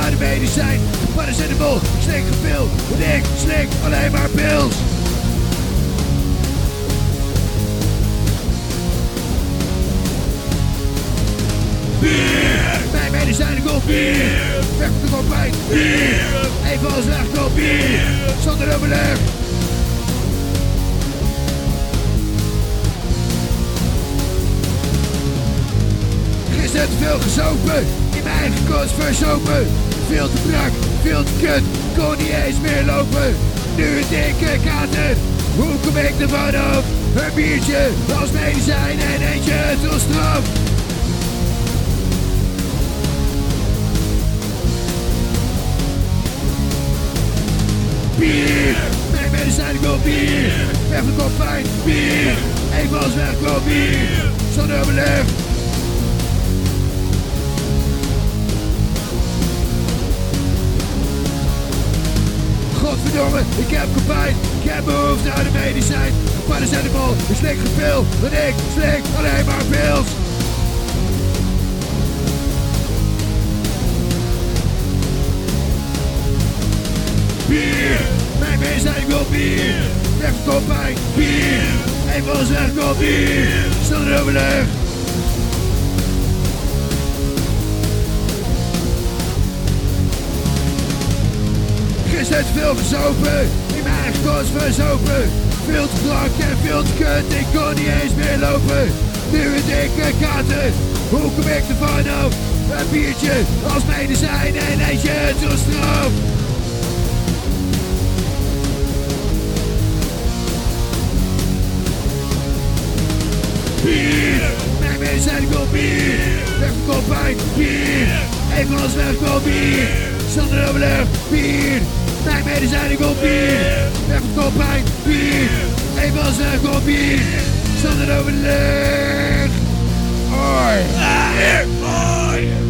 naar de medicijn. Paracetamol, slik veel. Want ik slik alleen maar pils. Bier! Mijn medicijnen komt bier! Weg op de kopijn! Bier! Even als rechtop! Bier! Zonder overleg! Gisteren te veel gesopen, in mijn eigen kost versopen. Veel te brak, veel te kut, kon niet eens meer lopen. Nu een dikke kater, hoe kom ik ervan af? Een biertje als medicijn en eentje tot straf. Bier! Mijn medicijn, ik wil bier! Weg van kopijn, bier! Even als weg, ik wil bier! Zonder overleg! Godverdomme, ik heb kopijn! Ik heb behoefte aan de medicijn! Paracetamol, ik slik geen pil! Want ik slik alleen maar pils! Bier! Mijn medicijn, ik wil bier! Weg van kopijn, bier! Even als weg, ik wil bier! Zonder overleg! Gisteren te veel gesopen, in mijn eigen kost versopen. Veel te blank en veel te kut, ik kon niet eens meer lopen. Nu een dikke kater, hoe kom ik ervan af? Een biertje als medicijn en eentje tot straf. Bier, mijn medicijn, ik wil bier. Weg van kopijn, bier. Even als weg, ik wil bier. Zonder overleg, bier. Mijn medicijn, ik wil bier. Weg van kopijn, bier. Even als weg, ik wil bier. Zonder overleg. Oi.